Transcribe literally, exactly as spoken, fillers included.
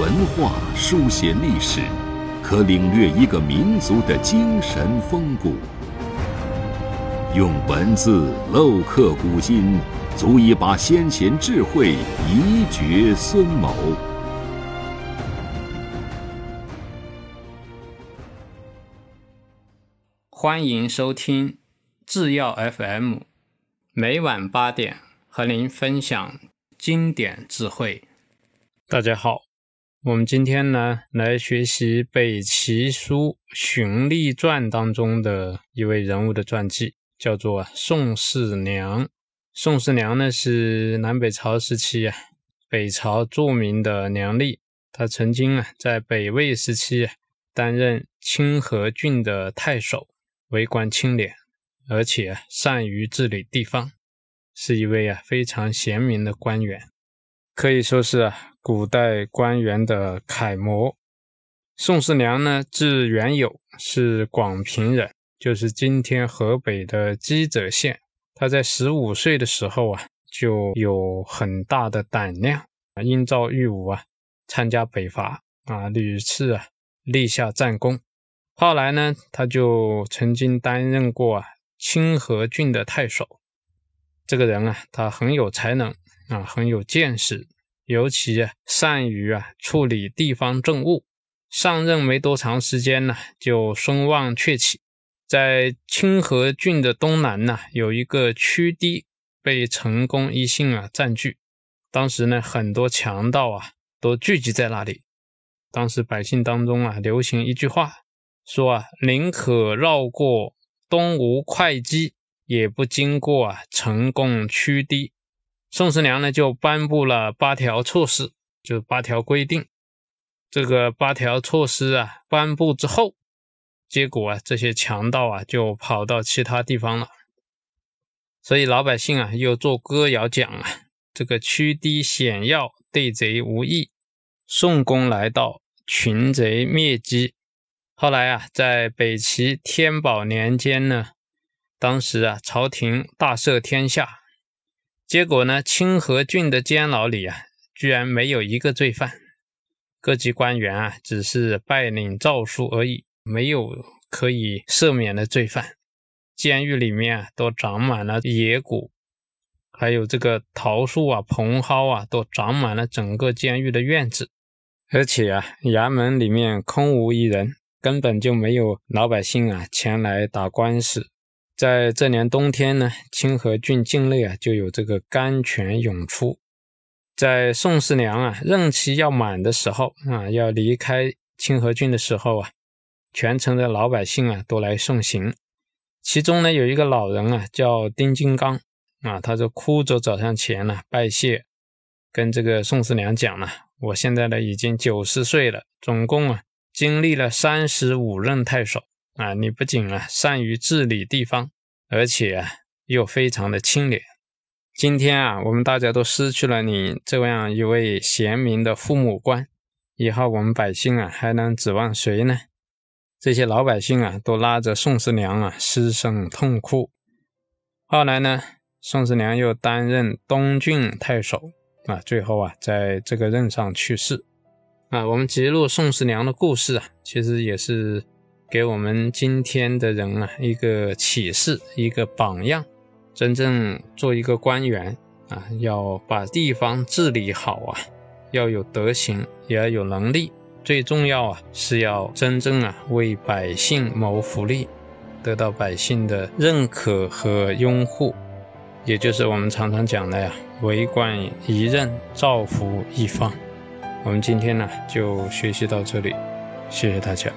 文化书写历史，可领略一个民族的精神风骨。用文字镂刻古今，足以把先贤智慧遗绝孙谋。欢迎收听制药 F M， 每晚八点和您分享经典智慧。大家好，我们今天呢来学习北齐书荀立传当中的一位人物的传记，叫做宋世良。宋世良呢是南北朝时期、啊、北朝著名的良吏，他曾经、啊、在北魏时期、啊、担任清河郡的太守，为官清廉，而且善于治理地方，是一位啊非常贤明的官员，可以说是啊古代官员的楷模。宋世良呢，字元友，是广平人，就是今天河北的鸡赣县。他在十五岁的时候啊，就有很大的胆量，应召御武啊，参加北伐啊，屡次啊立下战功。后来呢，他就曾经担任过啊清河郡的太守。这个人啊，他很有才能啊，很有见识，尤其啊善于啊处理地方政务。上任没多长时间呢，就声望鹊起。在清河郡的东南呢，有一个曲堤被陈宫一姓啊占据。当时呢，很多强盗啊都聚集在那里。当时百姓当中啊流行一句话，说啊，宁可绕过东吴会稽，也不经过啊陈宫曲堤。宋世良呢就颁布了八条措施，就是八条规定。这个八条措施啊颁布之后，结果啊这些强盗啊就跑到其他地方了。所以老百姓啊又做歌谣讲啊，这个曲堤险要，对贼无益，宋公来到，群贼灭迹。后来啊，在北齐天宝年间呢，当时啊，朝廷大赦天下，结果呢，清河郡的监牢里啊，居然没有一个罪犯，各级官员啊，只是拜领诏书而已，没有可以赦免的罪犯，监狱里面啊，都长满了野果，还有这个桃树啊、蓬蒿啊，都长满了整个监狱的院子，而且啊，衙门里面空无一人。根本就没有老百姓啊前来打官司。在这年冬天呢，清河郡境内啊就有这个甘泉涌出。在宋世良啊任期要满的时候啊，要离开清河郡的时候啊，全城的老百姓啊都来送行。其中呢有一个老人啊叫丁金刚啊，他就哭着走上前呢、啊、拜谢，跟这个宋世良讲呢、啊，我现在呢已经九十岁了，总共啊经历了三十五任太守啊，你不仅啊善于治理地方，而且啊又非常的清廉。今天啊，我们大家都失去了你这样一位贤明的父母官，以后我们百姓啊还能指望谁呢？这些老百姓啊都拉着宋世良啊失声痛哭。后来呢，宋世良又担任东郡太守啊，最后啊在这个任上去世。啊，我们揭露宋世良的故事啊，其实也是给我们今天的人啊一个启示，一个榜样。真正做一个官员啊，要把地方治理好啊，要有德行，也要有能力。最重要啊，是要真正啊为百姓谋福利，得到百姓的认可和拥护。也就是我们常常讲的呀、啊，为官一任，造福一方。我们今天呢就学习到这里，谢谢大家。